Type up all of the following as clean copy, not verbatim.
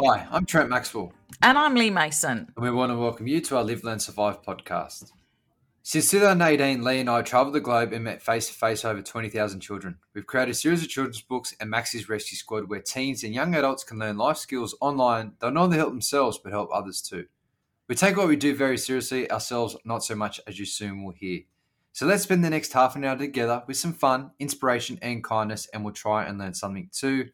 Hi, I'm Trent Maxwell. And I'm Lee Mason. And we want to welcome you to our Live, Learn, Survive podcast. Since 2018, Lee and I travelled the globe and met face-to-face over 20,000 children. We've created a series of children's books and Max's Rescue Squad where teens and young adults can learn life skills online that not only help themselves but help others too. We take what we do very seriously, ourselves not so much, as you soon will hear. So let's spend the next half an hour together with some fun, inspiration and kindness, and we'll try and learn something too.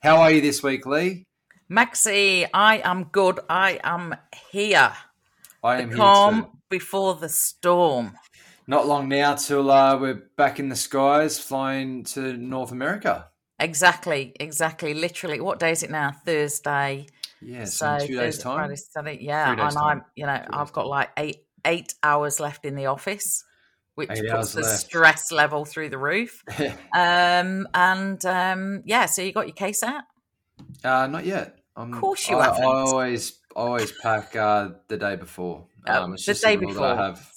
How are you this week, Lee? Maxie, I am good. I am here. I am here too. The calm before the storm. Not long now till we're back in the skies flying to North America. Exactly. Literally, what day is it now? Thursday. Yeah, so in 2 days' time. Friday, Sunday. Yeah, and I'm, you know, I've got like eight hours left in the office, which puts the stress level through the roof. So you got your case out? Not yet. Of course you haven't. I always pack the day before. The day before. I have.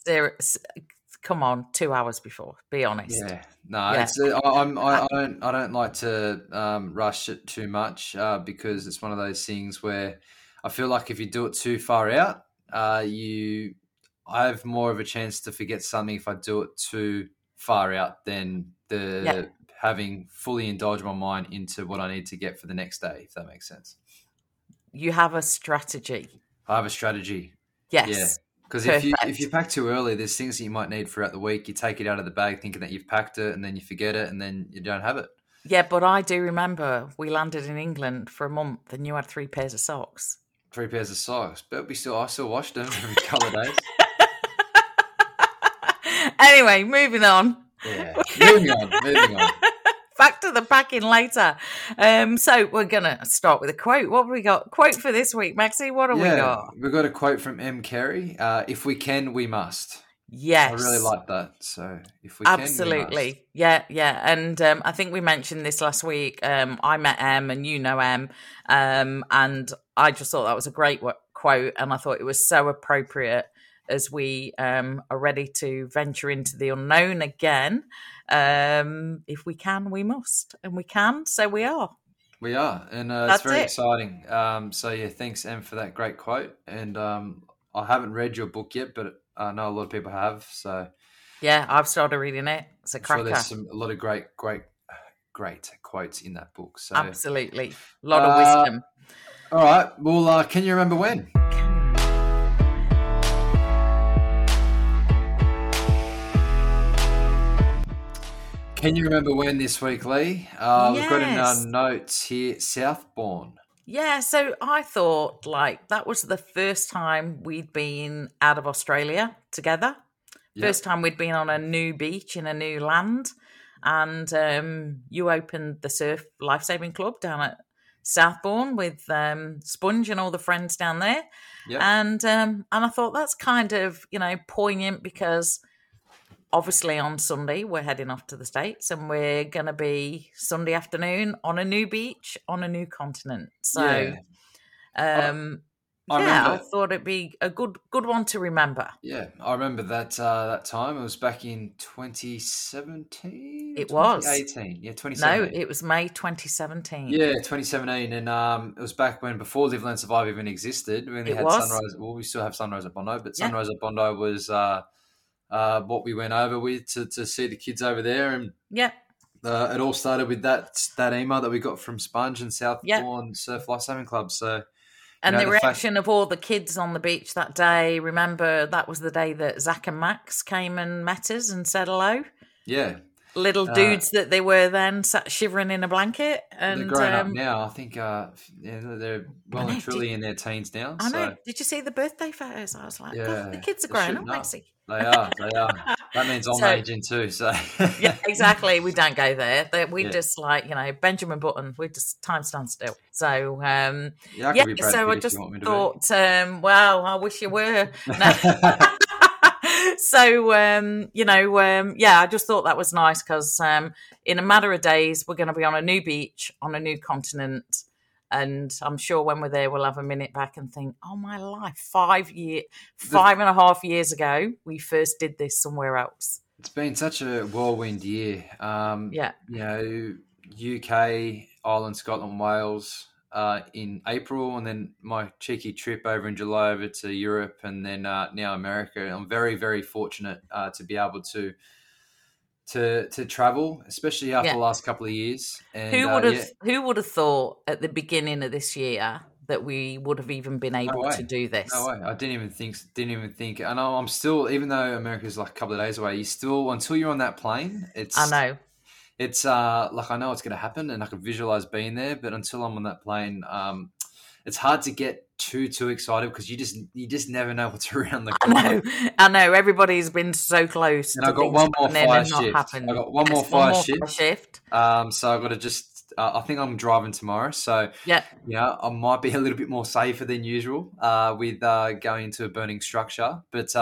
Come on, 2 hours before. Be honest. Yeah. No, yeah. I don't like to rush it too much because it's one of those things where I feel like if you do it too far out, I have more of a chance to forget something if I do it too far out than having fully indulged my mind into what I need to get for the next day, if that makes sense. You have a strategy. I have a strategy. Yes. Yeah. Because if you pack too early, there's things that you might need throughout the week. You take it out of the bag thinking that you've packed it and then you forget it and then you don't have it. Yeah, but I do remember we landed in England for a month and you had three pairs of socks. But I still washed them every couple of days. Anyway, moving on. Yeah, moving on. Back to the packing later. So we're going to start with a quote. What have we got? Quote for this week, Maxie, what have we got? We've got a quote from M. Kerry. If we can, we must. Yes. I really like that. So if we absolutely. Can, absolutely. Yeah. And I think we mentioned this last week. I met Em and you know Em. And I just thought that was a great quote. And I thought it was so appropriate as we are ready to venture into the unknown again. If we can, we must. And we can, so we are. We are. And it's very exciting. Thanks, Em, for that great quote. And I haven't read your book yet, but I know a lot of people have. So yeah, I've started reading it. It's a cracker. So there's a lot of great quotes in that book. So absolutely. A lot of wisdom. All right. Well, can you remember when? Can you remember when this week, Lee? Yes. We've got in our notes here, Southbourne. Yeah, so I thought like that was the first time we'd been out of Australia together. Yep. First time we'd been on a new beach in a new land. And you opened the Surf Lifesaving Club down at Southbourne with Sponge and all the friends down there. Yep. And I thought that's kind of, you know, poignant because obviously on Sunday, we're heading off to the States and we're going to be Sunday afternoon on a new beach, on a new continent. So, I thought it'd be a good one to remember. Yeah, I remember that time. It was back in 2017? It was. 2018. Yeah, 2017. No, it was May 2017. Yeah, 2017. And it was back when before Live, Learn, Survive even existed. When we had Sunrise. Well, we still have Sunrise at Bondi, but Sunrise at Bondi was... what we went over with to see the kids over there, and it all started with that email that we got from Sponge and Southbourne Surf Lifesaving Club. So, and the reaction of all the kids on the beach that day. Remember, that was the day that Zach and Max came and met us and said hello. Yeah, little dudes that they were then, sat shivering in a blanket. And they're grown up now. I think they're well and truly in their teens now. I know. Did you see the birthday photos? I was like, the kids are grown up, Maxie. They are. That means I'm aging too. So yeah, exactly. We don't go there. We just like, you know, Benjamin Button. We just time stands still. So so I just thought, I wish you were. No. So I just thought that was nice because in a matter of days we're going to be on a new beach on a new continent. And I'm sure when we're there, we'll have a minute back and think, oh, my life, 5.5 years ago, we first did this somewhere else. It's been such a whirlwind year. You know, UK, Ireland, Scotland, Wales, in April, and then my cheeky trip over in July over to Europe, and then now America. I'm very, very fortunate to be able to travel, especially after the last couple of years. And who would have thought at the beginning of this year that we would have even been able to do this? No way. I didn't even think. And I'm still, even though America's like a couple of days away, you still, until you're on that plane, it's, I know, it's like, I know it's going to happen and I can visualize being there, but until I'm on that plane, it's hard to get too excited because you just never know what's around the corner. I know. Everybody's been so close. And I've got one more fire shift. So I've got to just, I think I'm driving tomorrow. So, I might be a little bit more safer than usual with going into a burning structure. But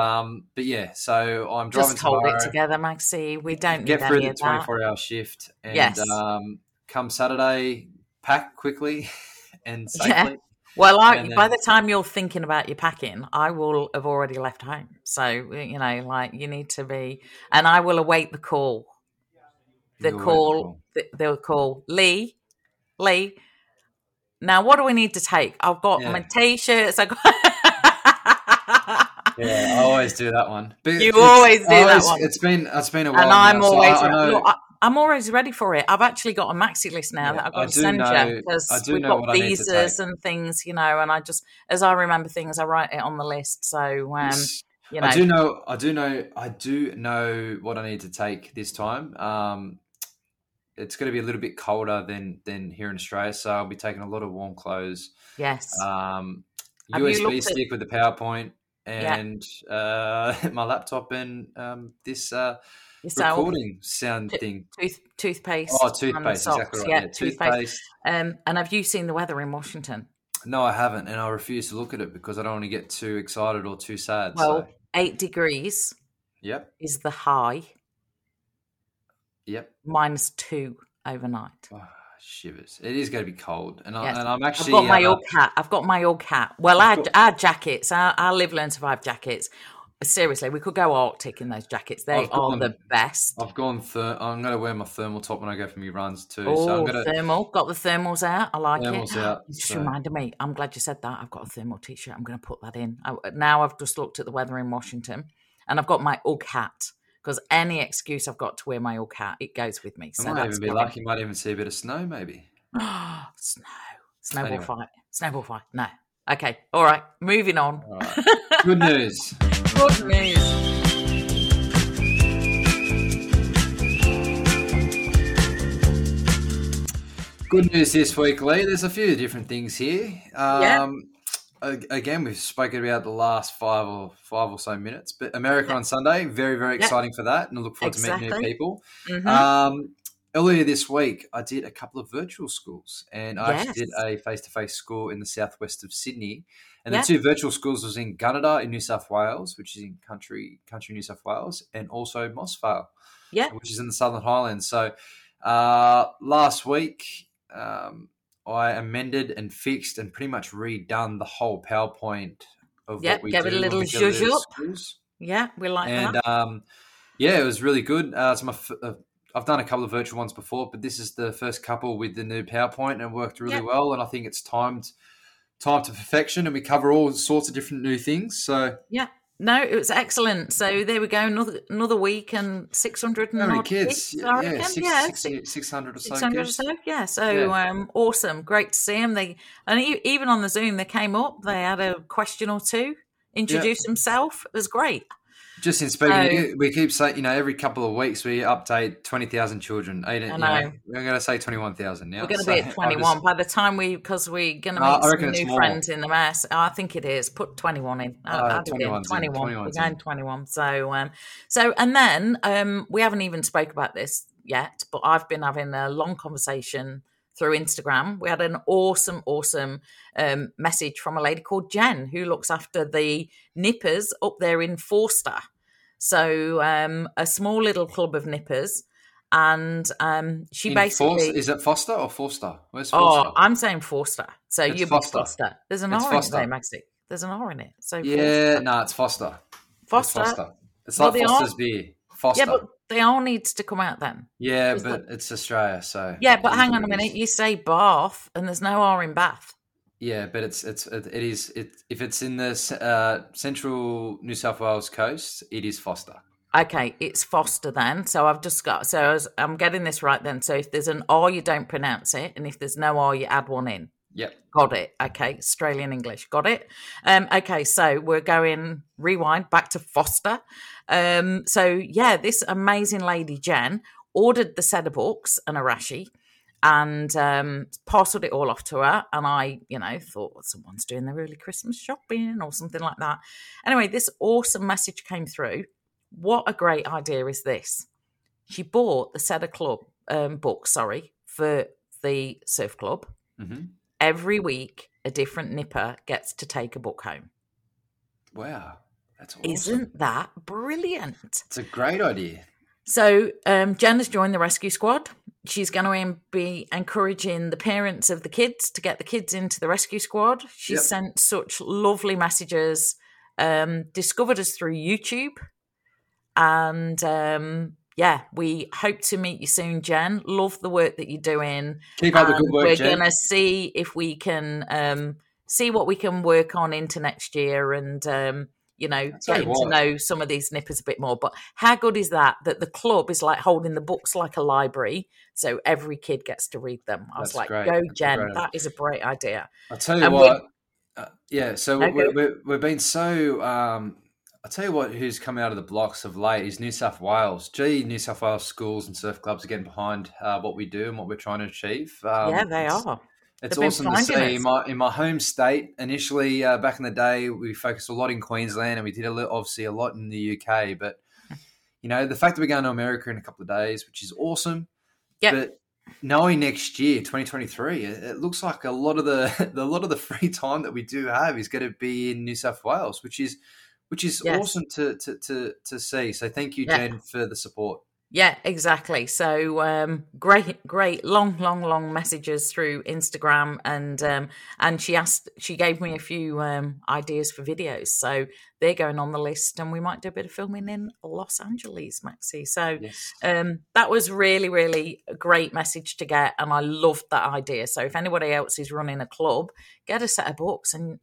yeah, so I'm driving just tomorrow. Just hold it together, Maxie. We don't need any of that. Get through the 24-hour shift. And come Saturday, pack quickly and safely. Yeah. Well, by the time you're thinking about your packing, I will have already left home. So, you know, like you need to be, and I will await the call. They'll call Lee. Now, what do we need to take? I've got my T-shirts. I always do that one. But you always do that one. It's been a while. And I'm now, always. So I'm always ready for it. I've actually got a maxi list now that I've got to send you because we've got visas and things, you know, and I just, as I remember things, I write it on the list. So, you know. I do know what I need to take this time. It's going to be a little bit colder than here in Australia. So I'll be taking a lot of warm clothes. Yes. USB stick with the PowerPoint and my laptop and this... recording sound thing. Toothpaste. Oh, toothpaste. Exactly right. Yeah, toothpaste. And have you seen the weather in Washington? No, I haven't. And I refuse to look at it because I don't want to get too excited or too sad. Well, 8 degrees is the high. Yep. -2 overnight. Oh, shivers. It is going to be cold. And, and I'm actually... I've got my old cat. Well, our jackets, our Live, Learn, Survive jackets... Seriously, we could go Arctic in those jackets. They are the best. I'm going to wear my thermal top when I go for my runs too. Oh, so thermal. Got the thermals out. I like it. Just reminded me. I'm glad you said that. I've got a thermal T-shirt. I'm going to put that in. Now I've just looked at the weather in Washington and I've got my Ugg hat because any excuse I've got to wear my Ugg hat, it goes with me. So I might even be lucky. You might even see a bit of snow maybe. Snow. Snowball fight. No. Okay. All right. Moving on. All right. Good news. Good news. Good news this week, Lee. There's a few different things here. Again, we've spoken about the last five or so minutes, but America on Sunday, very, very exciting for that, and I look forward to meeting new people. Mm-hmm. Earlier this week, I did a couple of virtual schools, and I actually did a face-to-face school in the southwest of Sydney. And the two virtual schools was in Gunnedah in New South Wales, which is in country New South Wales, and also Mossvale, which is in the Southern Highlands. So last week I amended and fixed and pretty much redone the whole PowerPoint of what we do. Yeah, gave it a little zhuzh. Yeah, we like that. And, it was really good. It's my... I've done a couple of virtual ones before, but this is the first couple with the new PowerPoint, and it worked really well. And I think it's timed to perfection, and we cover all sorts of different new things. So it was excellent. So there we go, another week and 600 and how many kids? I reckon 600 or so. 600 or so. Yeah. So awesome, great to see them. Even on the Zoom, they came up. They had a question or two, introduced himself. It was great. Just in speaking, we keep saying, you know, every couple of weeks we update 20,000 children. We're going to say 21,000 now. We're going to be at 21 by the time because we're going to meet some new friends in the mass. I think it is. Put 21 in. 21. We're going 21. So and then we haven't even spoke about this yet, but I've been having a long conversation through Instagram. We had an awesome message from a lady called Jen who looks after the nippers up there in Forster. So a small little club of nippers, and she is it Foster or Forster? Where's Forster? Oh, I'm saying Forster. So you're Foster. There's an R in it, Maxie. There's an R in it. So Forster. It's Foster. It's like Foster's beer. Forster. Yeah, but they all need to come out then. Yeah, but it's Australia, so. Yeah, but hang on a minute. You say Bath, and there's no R in Bath. Yeah, but it is if it's in the central New South Wales coast, it is Forster. Okay, it's Forster then. So I've just got, I'm getting this right then. So if there's an R, you don't pronounce it, and if there's no R, you add one in. Yep. Got it. Okay, Australian English. Got it. Okay, so we're going rewind back to Forster. This amazing lady, Jen, ordered the set of books and a rashy and parcelled it all off to her. And I, thought someone's doing their early Christmas shopping or something like that. Anyway, this awesome message came through. What a great idea is this? She bought the set of books for the surf club. Mm-hmm. Every week, a different nipper gets to take a book home. Wow. That's awesome. Isn't that brilliant? It's a great idea. So Jen has joined the rescue squad. She's going to be encouraging the parents of the kids to get the kids into the rescue squad. She sent such lovely messages, discovered us through YouTube. And we hope to meet you soon, Jen. Love the work that you're doing. Keep up the good work, Jen. We're going to see if we can see what we can work on into next year and, getting to know some of these nippers a bit more. But how good is that the club is like holding the books like a library, so every kid gets to read them. I was like, go, Jen. That is a great idea. I'll tell you what. We've been so... I'll tell you what, who's come out of the blocks of late is New South Wales. Gee, New South Wales schools and surf clubs are getting behind what we do and what we're trying to achieve. They are. It's awesome to see. In my home state, initially back in the day, we focused a lot in Queensland and we did obviously a lot in the UK. But, the fact that we're going to America in a couple of days, which is awesome. Yeah. But knowing next year, 2023, it looks like a lot of the free time that we do have is going to be in New South Wales, which is awesome to see. So thank you, Jen, for the support. Yeah, exactly. So great, long messages through Instagram, and she gave me a few ideas for videos. So they're going on the list, and we might do a bit of filming in Los Angeles, Maxie. So that was really, really a great message to get, and I loved that idea. So if anybody else is running a club, get a set of books and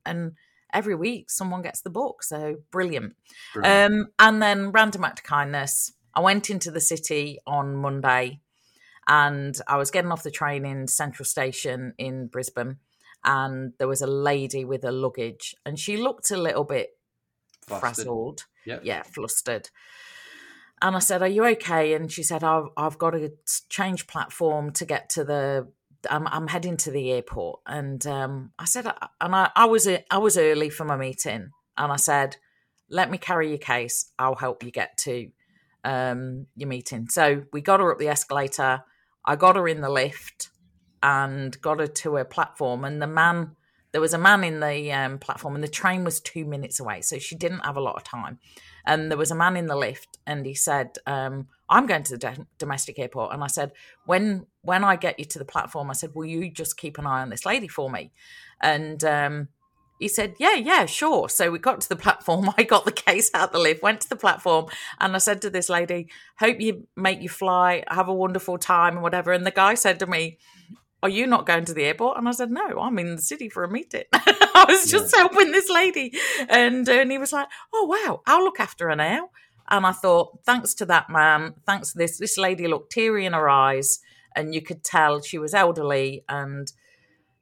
every week someone gets the book. So brilliant. And then random act of kindness. I went into the city on Monday and I was getting off the train in Central Station in Brisbane, and there was a lady with her luggage and she looked a little bit frazzled. Yep. Yeah, flustered. And I said, are you okay? And she said, I've got to change platform to get to the I'm heading to the airport. And I said, and I was early for my meeting, and I said, let me carry your case. I'll help you get to your meeting. So we got her up the escalator. I got her in the lift and got her to her platform. And there was a man in the platform, and the train was 2 minutes away. So she didn't have a lot of time. And there was a man in the lift, and he said, I'm going to the domestic airport. And I said, when I get you to the platform, I said, will you just keep an eye on this lady for me? And he said, yeah, sure. So we got to the platform. I got the case out the lift, went to the platform, and I said to this lady, hope you make your flight, have a wonderful time and whatever. And the guy said to me, are you not going to the airport? And I said, no, I'm in the city for a meeting. I was just helping this lady. And he was like, oh, wow, I'll look after her now. And I thought, thanks to that man, thanks to this lady looked teary in her eyes, and you could tell she was elderly. And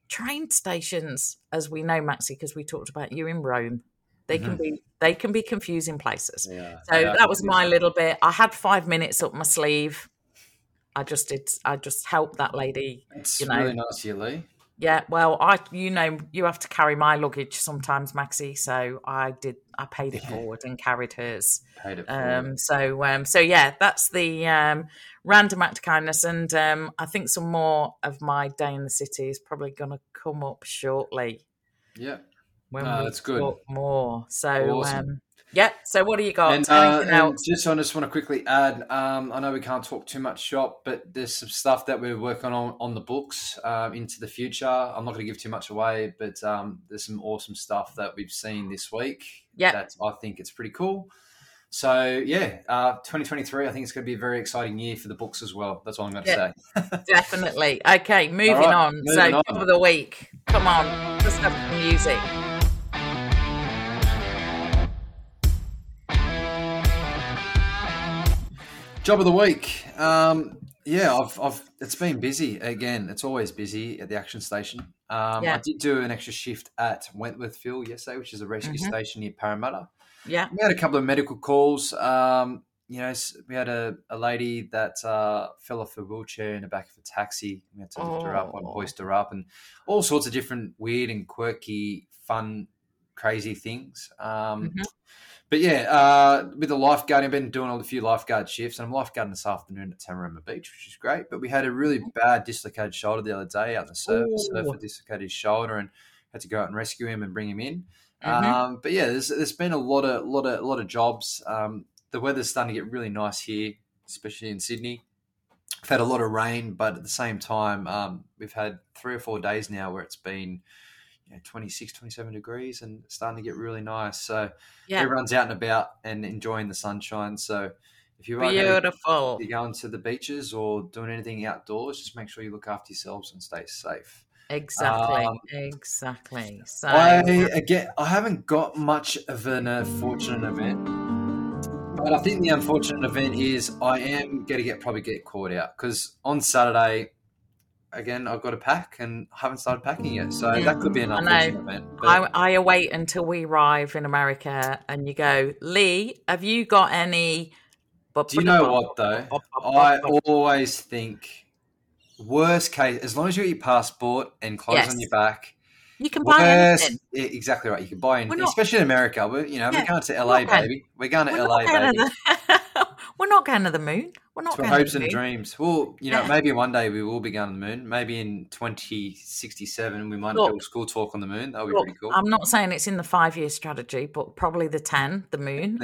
train stations, as we know, Maxie, because we talked about you in Rome, they mm-hmm. can be confusing places. Yeah, so that was my little bit. I had 5 minutes up my sleeve. I just helped that lady. That's really nice of you, Lee. Yeah, well, you have to carry my luggage sometimes, Maxie. So I did. I paid it forward and carried hers. Paid it forward. That's the random act of kindness, and I think some more of my day in the city is probably going to come up shortly. Yeah, that's good. More. So. Awesome. So what do you got? And, I just want to quickly add, I know we can't talk too much shop, but there's some stuff that we're working on the books into the future. I'm not going to give too much away, but there's some awesome stuff that we've seen this week that I think it's pretty cool. So, yeah, 2023, I think it's going to be a very exciting year for the books as well. That's all I'm going to say. Definitely. Okay, moving on. So, top of the week. Come on, just have some music. Job of the week. It's been busy again. It's always busy at the action station. I did do an extra shift at Wentworthville yesterday, which is a rescue station near Parramatta. Yeah. We had a couple of medical calls. We had a lady that fell off her wheelchair in the back of a taxi. We had to lift her up and hoist her up and all sorts of different weird and quirky, fun, crazy things. But yeah, with the lifeguarding, I've been doing a few lifeguard shifts, and I'm lifeguarding this afternoon at Tamarama Beach, which is great. But we had a really bad dislocated shoulder the other day out in the surf. Surfer dislocated his shoulder and had to go out and rescue him and bring him in. But yeah, there's been a lot of jobs. The weather's starting to get really nice here, especially in Sydney. We've had a lot of rain, but at the same time, we've had 3 or 4 days now where it's been 26, 27 degrees and starting to get really nice. So everyone's out and about and enjoying the sunshine. So if you are going to the beaches or doing anything outdoors, just make sure you look after yourselves and stay safe. Exactly. Exactly. So I haven't got much of an unfortunate event, but I think the unfortunate event is I am going to get caught out because on Saturday, again, I've got to pack and haven't started packing yet. So that could be an unfortunate event. But I wait until we arrive in America and you go, Lee, have you got any? Do you know what, though? I always think worst case, as long as you get your passport and clothes on your back. You can buy anything. Yeah, exactly right. You can buy anything, especially in America. We're going to LA, baby. We're going to LA, baby. We're not going to the moon. We're not going to the moon. It's for hopes and dreams. Well, maybe one day we will be going to the moon. Maybe in 2067 we might do a school talk on the moon. That would be pretty cool. I'm not saying it's in the 5-year strategy, but probably the moon.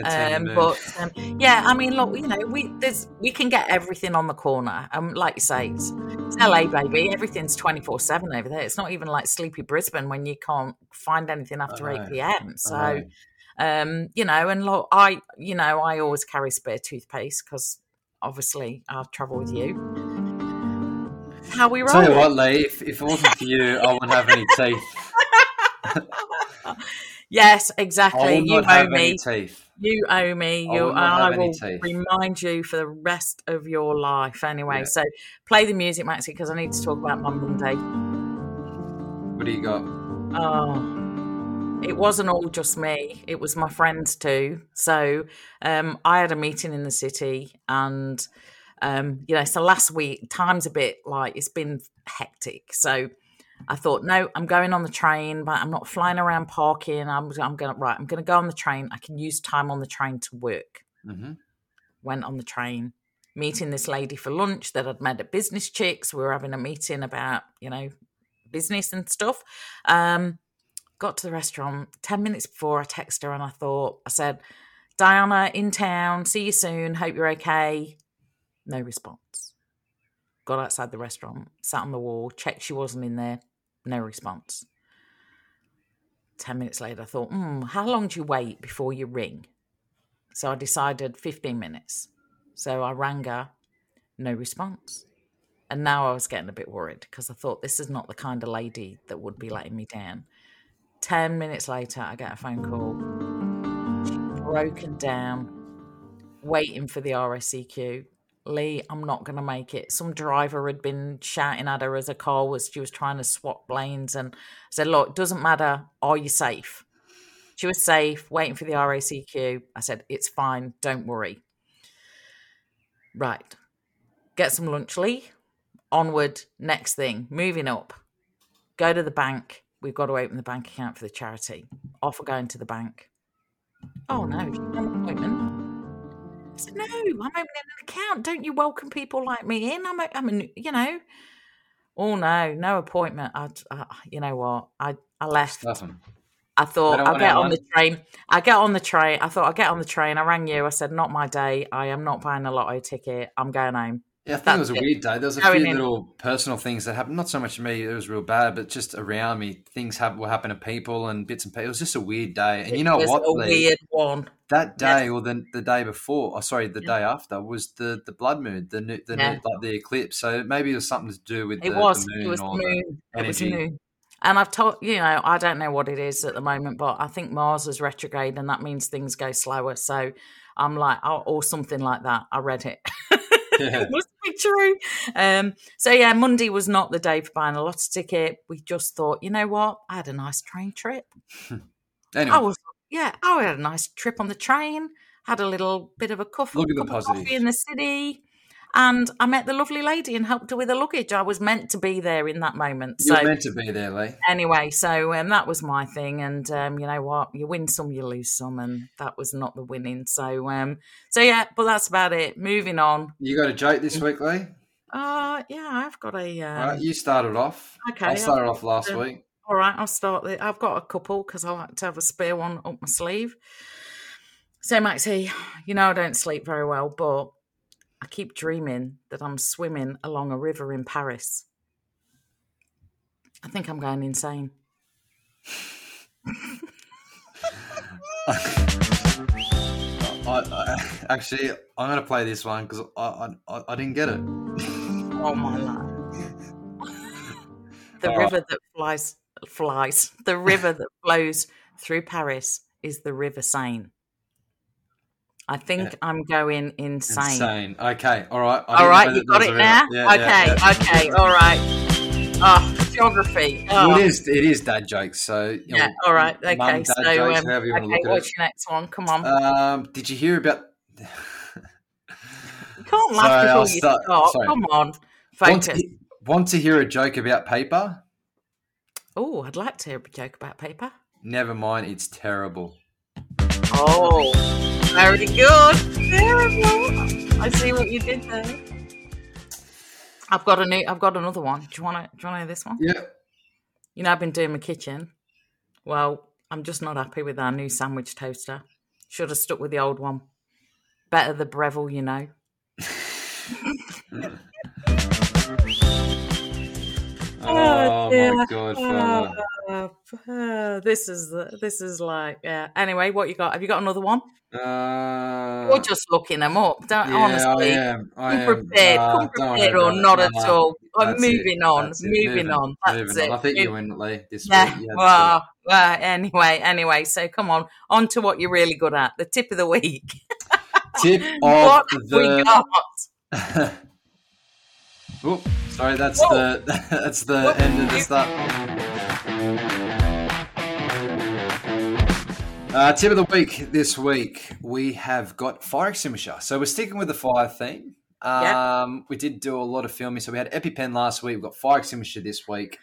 We can get everything on the corner. Like you say, it's LA, baby. Everything's 24/7 over there. It's not even like sleepy Brisbane when you can't find anything after 8 p.m. So. I always carry spare toothpaste because obviously I'll travel with you. How we roll? Tell you what, Lee, if it wasn't for you, I wouldn't have any teeth. Yes, exactly. You owe me. I will remind you for the rest of your life. Anyway, so play the music, Maxie, because I need to talk about my Monday. What do you got? It wasn't all just me. It was my friends too. So I had a meeting in the city and, so last week, time's a bit like it's been hectic. So I thought, no, I'm going on the train, but I'm not flying around parking. I'm going to go on the train. I can use time on the train to work. Went on the train, meeting this lady for lunch that I'd met at Business Chicks. We were having a meeting about, business and stuff. Got to the restaurant 10 minutes before I text her and I said, Diana, in town, see you soon, hope you're okay. No response. Got outside the restaurant, sat on the wall, checked she wasn't in there, no response. 10 minutes later, I thought, how long do you wait before you ring? So I decided 15 minutes. So I rang her, no response. And now I was getting a bit worried because I thought this is not the kind of lady that would be letting me down. 10 minutes later, I get a phone call. She's broken down, waiting for the RACQ. Lee, I'm not going to make it. Some driver had been shouting at her as a car was. She was trying to swap lanes and I said, look, it doesn't matter. Are you safe? She was safe, waiting for the RACQ. I said, it's fine. Don't worry. Right. Get some lunch, Lee. Onward. Next thing. Moving up. Go to the bank. We've got to open the bank account for the charity. Off we're going to the bank. Oh, no, she's got an appointment. I said, no, I'm opening an account. Don't you welcome people like me in? I'm Oh, no appointment. You know what? I left. Nothing. I thought, I'll get on the train. I rang you. I said, not my day. I am not buying a lotto ticket. I'm going home. Yeah, I think it was a weird day. There was a few little personal things that happened. Not so much to me, it was real bad, but just around me, things were happening to people and bits and pieces. It was just a weird day. And you know what? It was a weird one. That day or the day before, day after, was the blood moon, the eclipse. So maybe it was something to do with the moon. It was the moon. It was the moon. And I've told, I don't know what it is at the moment, but I think Mars is retrograde and that means things go slower. So I'm like, or something like that. I read it. Yeah. It must be true. Monday was not the day for buying a lottery ticket. We just thought, you know what? I had a nice train trip. Anyway. I had a nice trip on the train, had a little bit of a coffee in the city, and I met the lovely lady and helped her with her luggage. I was meant to be there in that moment. You were meant to be there, Lee. Anyway, so that was my thing, and you know what? You win some, you lose some, and that was not the winning. But that's about it. Moving on. You got a joke this week, Lee? I've got a... All right, you started off. Okay. I started off last week. All right, I'll start. I've got a couple because I like to have a spare one up my sleeve. So, Maxie, I don't sleep very well, but I keep dreaming that I'm swimming along a river in Paris. I think I'm going insane. Actually, I'm going to play this one because I didn't get it. Oh, my God. The river that flows through Paris is the River Seine. I think I'm going insane. Okay. All right. All right. You got it now? Yeah, okay. Yeah. Okay. All right. Oh, geography. Oh. Well, it is dad jokes. So, all right. Okay. Mum, dad jokes, however you want to look at it. What's your next one? Come on. Did you hear about... you can't laugh before you start. Sorry. Come on. Focus. Want to hear a joke about paper? Oh, I'd like to hear a joke about paper. Never mind. It's terrible. Oh, very good. Terrible. I see what you did there. I've got another one. Do you want to hear this one? Yeah. I've been doing my kitchen. Well, I'm just not happy with our new sandwich toaster. Should have stuck with the old one. Better the Breville, Oh, my God, fella. This is like, yeah. Anyway, what you got? Have you got another one? You're just looking them up. Honestly. I am. Come prepared or not at all. I'm moving on. That's it. I think you win, Lee, this week. Yeah, well, anyway. So come on to what you're really good at. The tip of the week. What have we got? Oh, sorry, that's the end of the stuff. Tip of the week this week, we have got fire extinguisher. So we're sticking with the fire theme. We did do a lot of filming. So we had EpiPen last week. We've got fire extinguisher this week.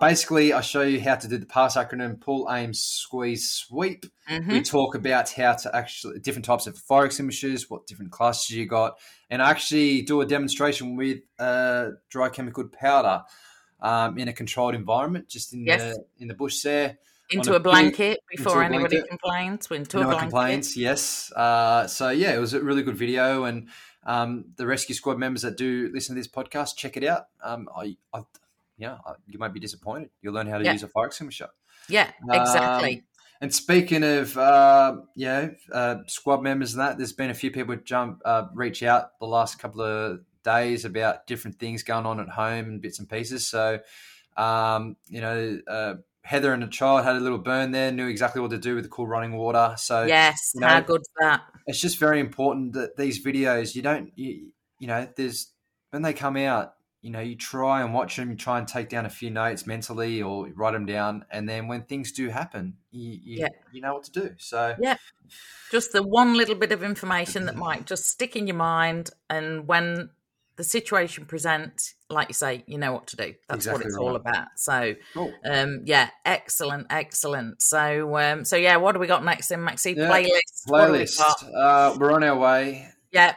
Basically, I show you how to do the PASS acronym, pull, aim, squeeze, sweep. Mm-hmm. We talk about how to actually different types of fire extinguishers, what different classes you got, and I actually do a demonstration with dry chemical powder in a controlled environment, just in the bush there. Into a blanket before anybody complains. Yes. It was a really good video, and the rescue squad members that do listen to this podcast, check it out. You might be disappointed. You'll learn how to use a fire extinguisher. Yeah, exactly. And speaking of, squad members and that, there's been a few people reach out the last couple of days about different things going on at home and bits and pieces. So, Heather and a child had a little burn there, knew exactly what to do with the cool running water. So yes, how good's that? It's just very important that these videos, when they come out, you try and watch them, you try and take down a few notes mentally or write them down. And then when things do happen, you know what to do. So just the one little bit of information that might just stick in your mind. And when the situation presents, like you say, you know what to do. That's exactly what it's all about. So, cool. Excellent. So, what do we got next in, Maxie? Yeah. Playlist. We're on our way. Yeah.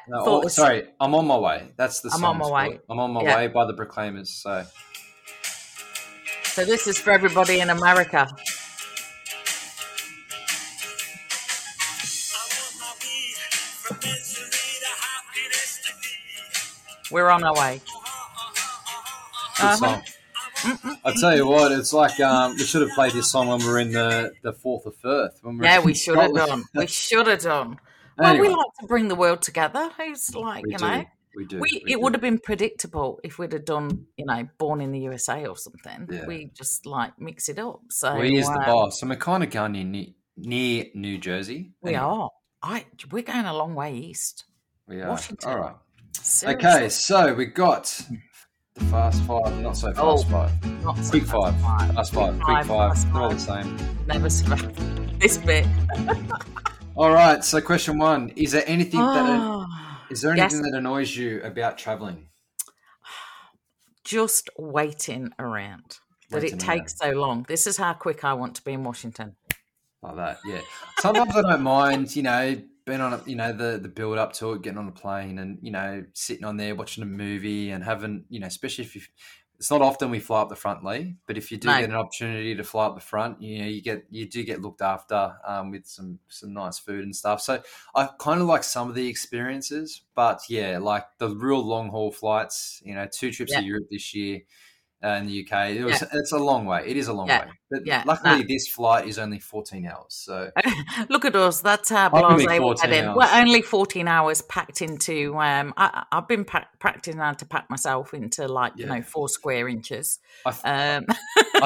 I'm on my way. That's the song. I'm on my way by the Proclaimers. So this is for everybody in America. We're on our way. I tell you what, it's like we should have played this song when we were in the Firth of Forth. We should have done. We should have done. Well, anyway. We like to bring the world together. It's like, you know. We do. It would have been predictable if we'd have done, Born in the USA or something. Yeah. We just, mix it up. So well, he is the boss. And we're kind of going near New Jersey. We are. We're going a long way east. We are. Washington. All right. Seriously. Okay, so we got the fast five, not so fast five. Not so quick fast five. Fast five, quick five. They're all the same. Never survived this bit. All right, so question one, is there anything that annoys you about travelling? Just waiting around. Takes so long. This is how quick I want to be in Washington. Like that, yeah. Sometimes I don't mind, being on the build up to it, getting on a plane and, sitting on there watching a movie and having, especially if it's not often we fly up the front, Lee, but if you do get an opportunity to fly up the front, you do get looked after with some nice food and stuff. So I kind of like some of the experiences, but yeah, like the real long haul flights, 2 trips to Europe this year. In the UK, it's a long way. It is a long way. But luckily, this flight is only 14 hours. So look at us. That's how blase we had it. We're only 14 hours packed into – I've been practicing how to pack myself into 4 square inches. I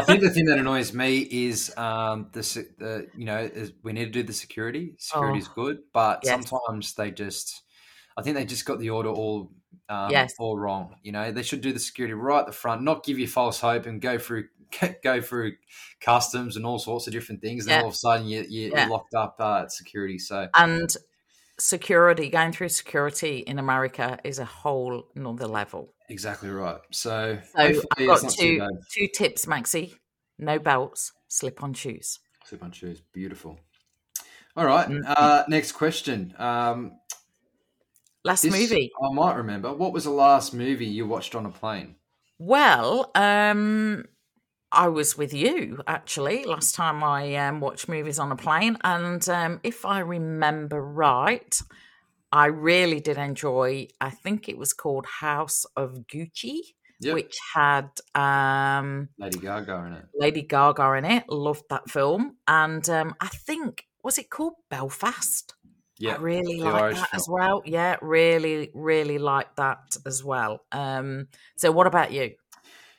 think the thing that annoys me is we need to do the security. Security is good, but sometimes they just – I think they just got the order all – all wrong. They should do the security right at the front, not give you false hope and go through customs and all sorts of different things. And all of a sudden you're locked up at security. So going through security in America is a whole nother level. Exactly right. So I've got two tips, Maxie. No belts, slip on shoes. Slip on shoes. Beautiful. All right. Mm-hmm. Next question. Movie. I might remember. What was the last movie you watched on a plane? Well, I was with you, actually, last time I watched movies on a plane. And if I remember right, I really did enjoy, I think it was called House of Gucci, which had Lady Gaga in it. Loved that film. And I think, was it called Belfast? Yeah, I really like that as well. Yeah, really, really like that as well. So what about you?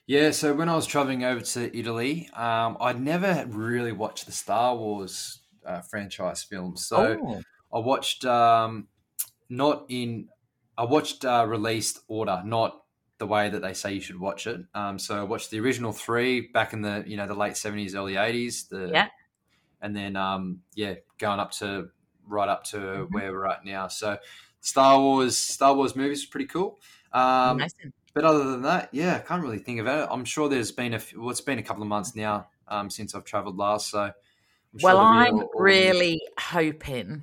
Yeah, so when I was traveling over to Italy, I never really watched the Star Wars franchise films. So I watched released order, not the way that they say you should watch it. So I watched the original 3 back in the the late '70s, early '80s. And then going right up to mm-hmm. where we're at now. So Star Wars movies are pretty cool. But other than that, I can't really think about it. I'm sure there's been it's been a couple of months now since I've travelled last. So I'm really hoping,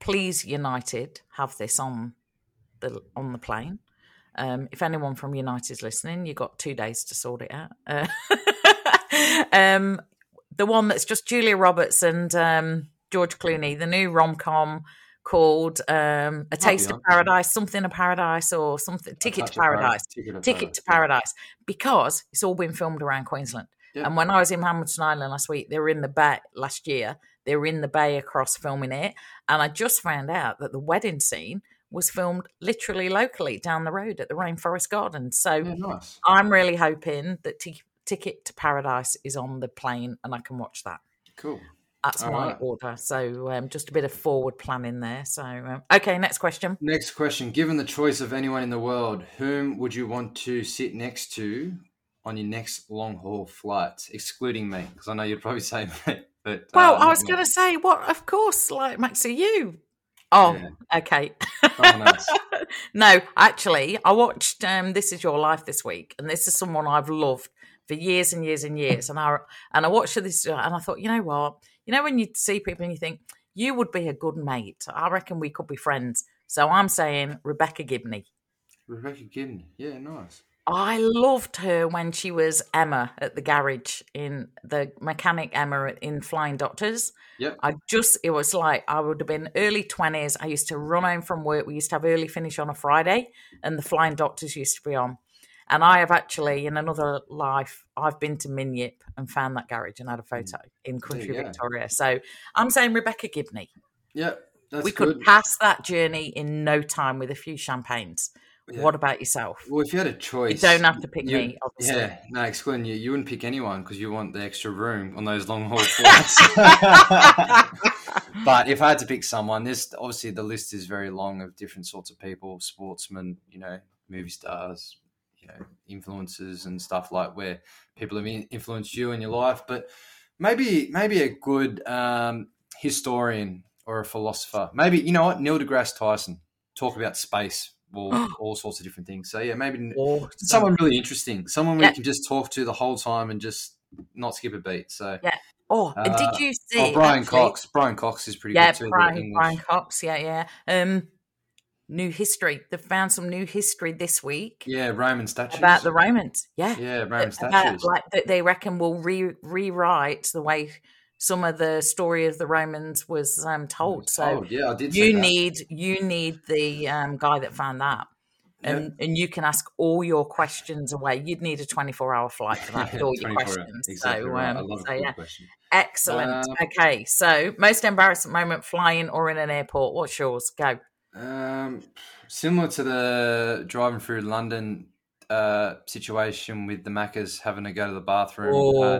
please United have this on the plane. If anyone from United's listening, you got 2 days to sort it out. The one that's just Julia Roberts and George Clooney, the new rom-com called A Taste of Paradise, Something of Paradise or something, Ticket to Paradise, because it's all been filmed around Queensland. Yeah. And when I was in Hamilton Island last week, they were in the bay across filming it. And I just found out that the wedding scene was filmed literally locally down the road at the Rainforest Garden. So nice. I'm really hoping that Ticket to Paradise is on the plane and I can watch that. Cool. That's my order. So just a bit of forward planning there. So, okay, next question. Next question. Given the choice of anyone in the world, whom would you want to sit next to on your next long-haul flight, excluding me? Because I know you'd probably say me. But, I was going to say, of course, Maxie, you. Oh, yeah. Okay. Oh, nice. No, actually, I watched This Is Your Life this week, and this is someone I've loved for years and years and years. And I watched this and I thought, you know what? When you see people and you think, you would be a good mate. I reckon we could be friends. So I'm saying Rebecca Gibney. Yeah, nice. I loved her when she was Emma at the garage, in the mechanic Emma in Flying Doctors. Yeah. It was like I would have been early 20s. I used to run home from work. We used to have early finish on a Friday and the Flying Doctors used to be on. And I have actually, in another life, I've been to Minyip and found that garage and had a photo in country Victoria. So I'm saying Rebecca Gibney. Yeah, that's We could pass that journey in no time with a few champagnes. Yeah. What about yourself? Well, if you had a choice... You don't have to pick me, obviously. Yeah, no, Excellent. You wouldn't pick anyone because you want the extra room on those long haul flights. But if I had to pick someone, obviously the list is very long of different sorts of people, sportsmen, movie stars... influences and stuff like where people have influenced you in your life, but maybe a good historian or a philosopher. Maybe, Neil deGrasse Tyson, talk about space or all sorts of different things. So, yeah, maybe someone really interesting, someone we can just talk to the whole time and just not skip a beat. So, yeah. Oh, did you see? Oh, Brian Cox. Brian Cox is pretty good too. Yeah, Brian Cox, yeah. New history. They've found some new history this week. Yeah, Roman statues. About the Romans. Yeah. Yeah, Roman statues. Like that they reckon will rewrite the way some of the story of the Romans was told. So yeah, I did see that. You need the guy that found that. And you can ask all your questions away. You'd need a 24-hour flight for that with all your questions. Exactly, so, right. I love a good question. Excellent. Okay, so most embarrassing moment flying or in an airport. What's yours? Go. Similar to the driving through London situation with the Maccas having to go to the bathroom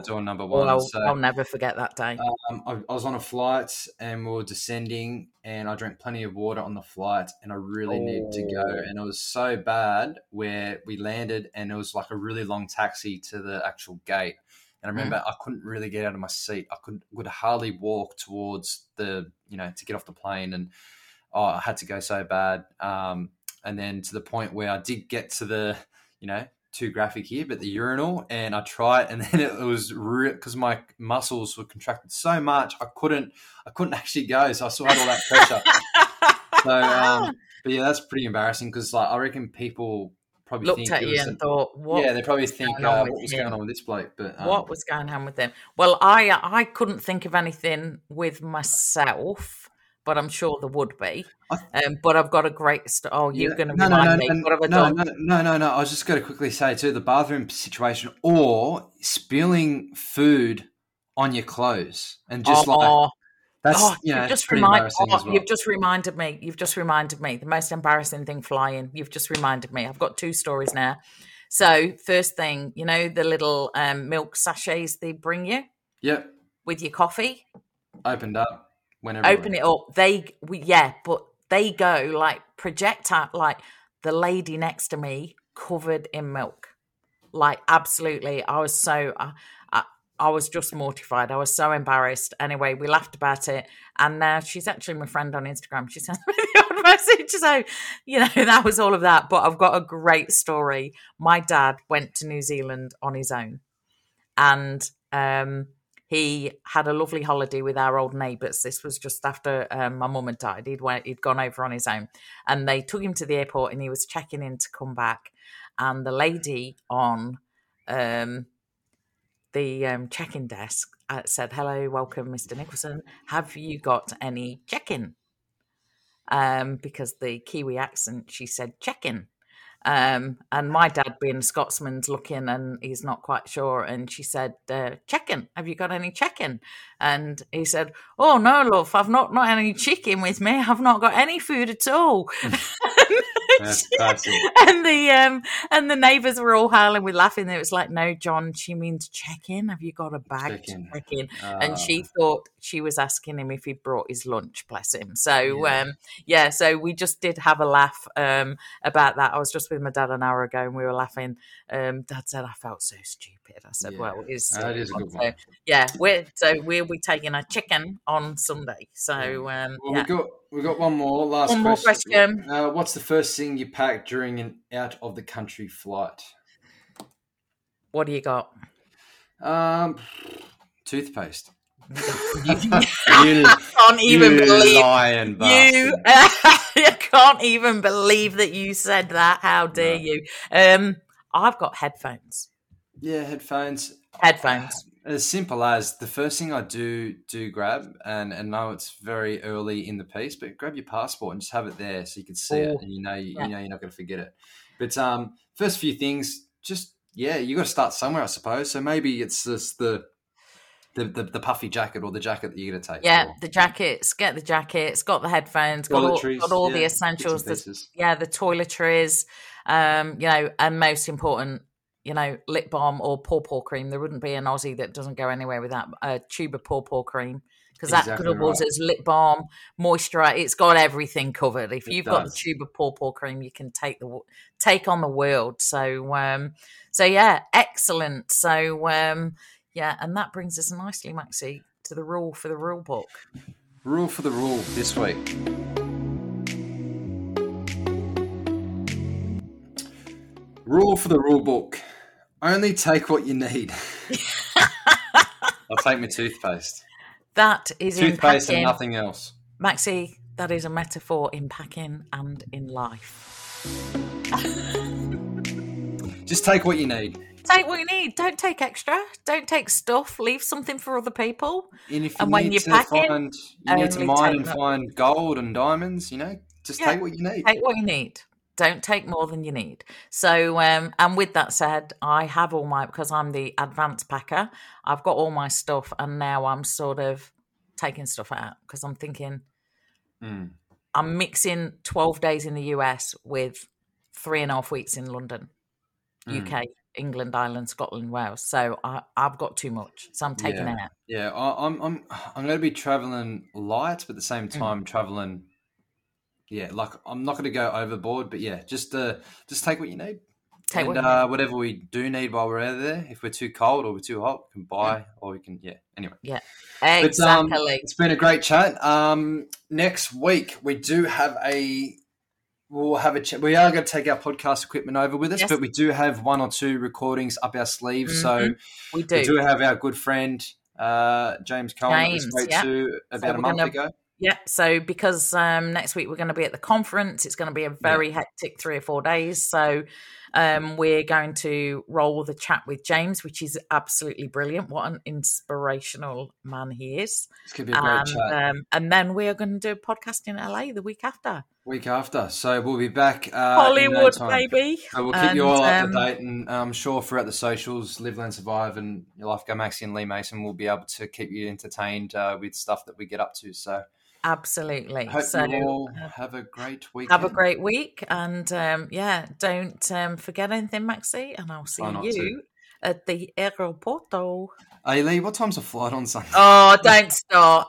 door number one. I'll never forget that day. I was on a flight and we were descending and I drank plenty of water on the flight and I really needed to go, and it was so bad where we landed and it was like a really long taxi to the actual gate, and I remember I couldn't really get out of my seat. I would hardly walk towards the to get off the plane, and I had to go so bad. And then to the point where I did get to the, too graphic here, but the urinal, and I tried, and then it was because my muscles were contracted so much, I couldn't actually go. So I still had all that pressure. But yeah, that's pretty embarrassing because I reckon people probably looked at you and thought, what? Yeah, they probably think, what was going on with this bloke? But what was going on with them? Well, I couldn't think of anything with myself, but I'm sure there would be. But I've got a great story. Oh, you're going to remind me. What have I done? No. I was just going to quickly say, too, the bathroom situation or spilling food on your clothes and just that's, you've just reminded me. The most embarrassing thing flying. You've just reminded me. I've got two stories now. So first thing, the little milk sachets they bring you. Yep. With your coffee. Opened up. Open it up. But they go like projectile. Like the lady next to me covered in milk. Like absolutely, I was so I was just mortified. I was so embarrassed. Anyway, we laughed about it, and now she's actually my friend on Instagram. She sends me the odd message, so that was all of that. But I've got a great story. My dad went to New Zealand on his own, and he had a lovely holiday with our old neighbours. This was just after my mum had died. He'd gone over on his own. And they took him to the airport and he was checking in to come back. And the lady on the check-in desk said, "Hello, welcome, Mr. Nicholson. Have you got any check-in?" Because the Kiwi accent, she said check-in. And my dad being a Scotsman's looking and he's not quite sure, and she said, "Chicken, have you got any chicken?" And he said, "Oh no, love, I've not any chicken with me. I've not got any food at all." And the neighbours were all howling with laughing. It was like, "No, John, she means chicken. Have you got a bag chicken?" And she thought she was asking him if he brought his lunch, bless him. So so we just did have a laugh about that. I was just with my dad an hour ago and we were laughing. Dad said, "I felt so stupid." I said, "Well, it is." That is a good one. Yeah, we'll be taking a chicken on Sunday. So we've got one more question. What's the first thing you packed during an out of the country flight? What do you got? Toothpaste. I can't even believe that you said that. How dare you? I've got headphones. Yeah, headphones. Headphones. As simple as the first thing I do grab, and know it's very early in the piece, but grab your passport and just have it there so you can see it, and you know you're not going to forget it. But first few things, just you got to start somewhere, I suppose. So maybe it's just the puffy jacket or the jacket that you're going to take. Yeah, the jackets. Get the jackets. Got the headphones. Got all the essentials. The toiletries. You know, and most important, you know, lip balm or pawpaw cream. There wouldn't be an Aussie that doesn't go anywhere without a tube of pawpaw cream, because that is lip balm, moisturiser. It's got everything covered. If you've got the tube of pawpaw cream, you can take on the world. So, excellent. So, and that brings us nicely, Maxie, to the rule for the rule book. Rule for the rule this week. Rule for the rule book. Only take what you need. I'll take my toothpaste. That is toothpaste and nothing else. Maxie, that is a metaphor in packing and in life. Just take what you need. Take what you need. Don't take extra. Don't take stuff. Leave something for other people. And if you need to mine and find gold and diamonds, you know, just take what you need. Take what you need. Don't take more than you need. So, and with that said, I have all my, because I'm the advanced packer, I've got all my stuff, and now I'm sort of taking stuff out because I'm thinking I'm mixing 12 days in the US with 3.5 weeks in London, UK, England, Ireland, Scotland, Wales. So I've got too much. So I'm taking it out. Yeah, I'm going to be traveling light, but at the same time traveling. Yeah, like I'm not going to go overboard, but just take what you need. Whatever we do need while we're out there. If we're too cold or we're too hot, we can buy or we can, anyway. Yeah, exactly. But, it's been a great chat. Next week we do have we are going to take our podcast equipment over with us, but we do have one or two recordings up our sleeve. Mm-hmm. So we do have our good friend James Cohen that we spoke to about a month ago. Yeah, so because next week we're going to be at the conference, it's going to be a very hectic 3 or 4 days. So we're going to roll the chat with James, which is absolutely brilliant. What an inspirational man he is. It's going to be a great chat. And then we are going to do a podcast in LA the week after. So we'll be back. Hollywood, baby. So we'll keep you all up to date, and I'm sure throughout the socials, Live, Learn, Survive, and Your Life Go Maxi and Lee Mason will be able to keep you entertained with stuff that we get up to. So. Absolutely. Hope you all have a great week. Have a great week, and don't forget anything, Maxie. And I'll see you at the aeroporto. Hey Lee, what time's a flight on Sunday? Oh, don't start.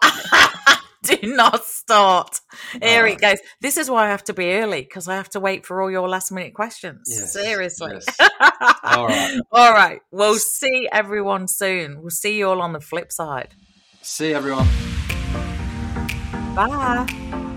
Do not start. Here it goes. This is why I have to be early, because I have to wait for all your last minute questions. Yes, seriously. Yes. All right. All right. We'll see everyone soon. We'll see you all on the flip side. See everyone. Bye.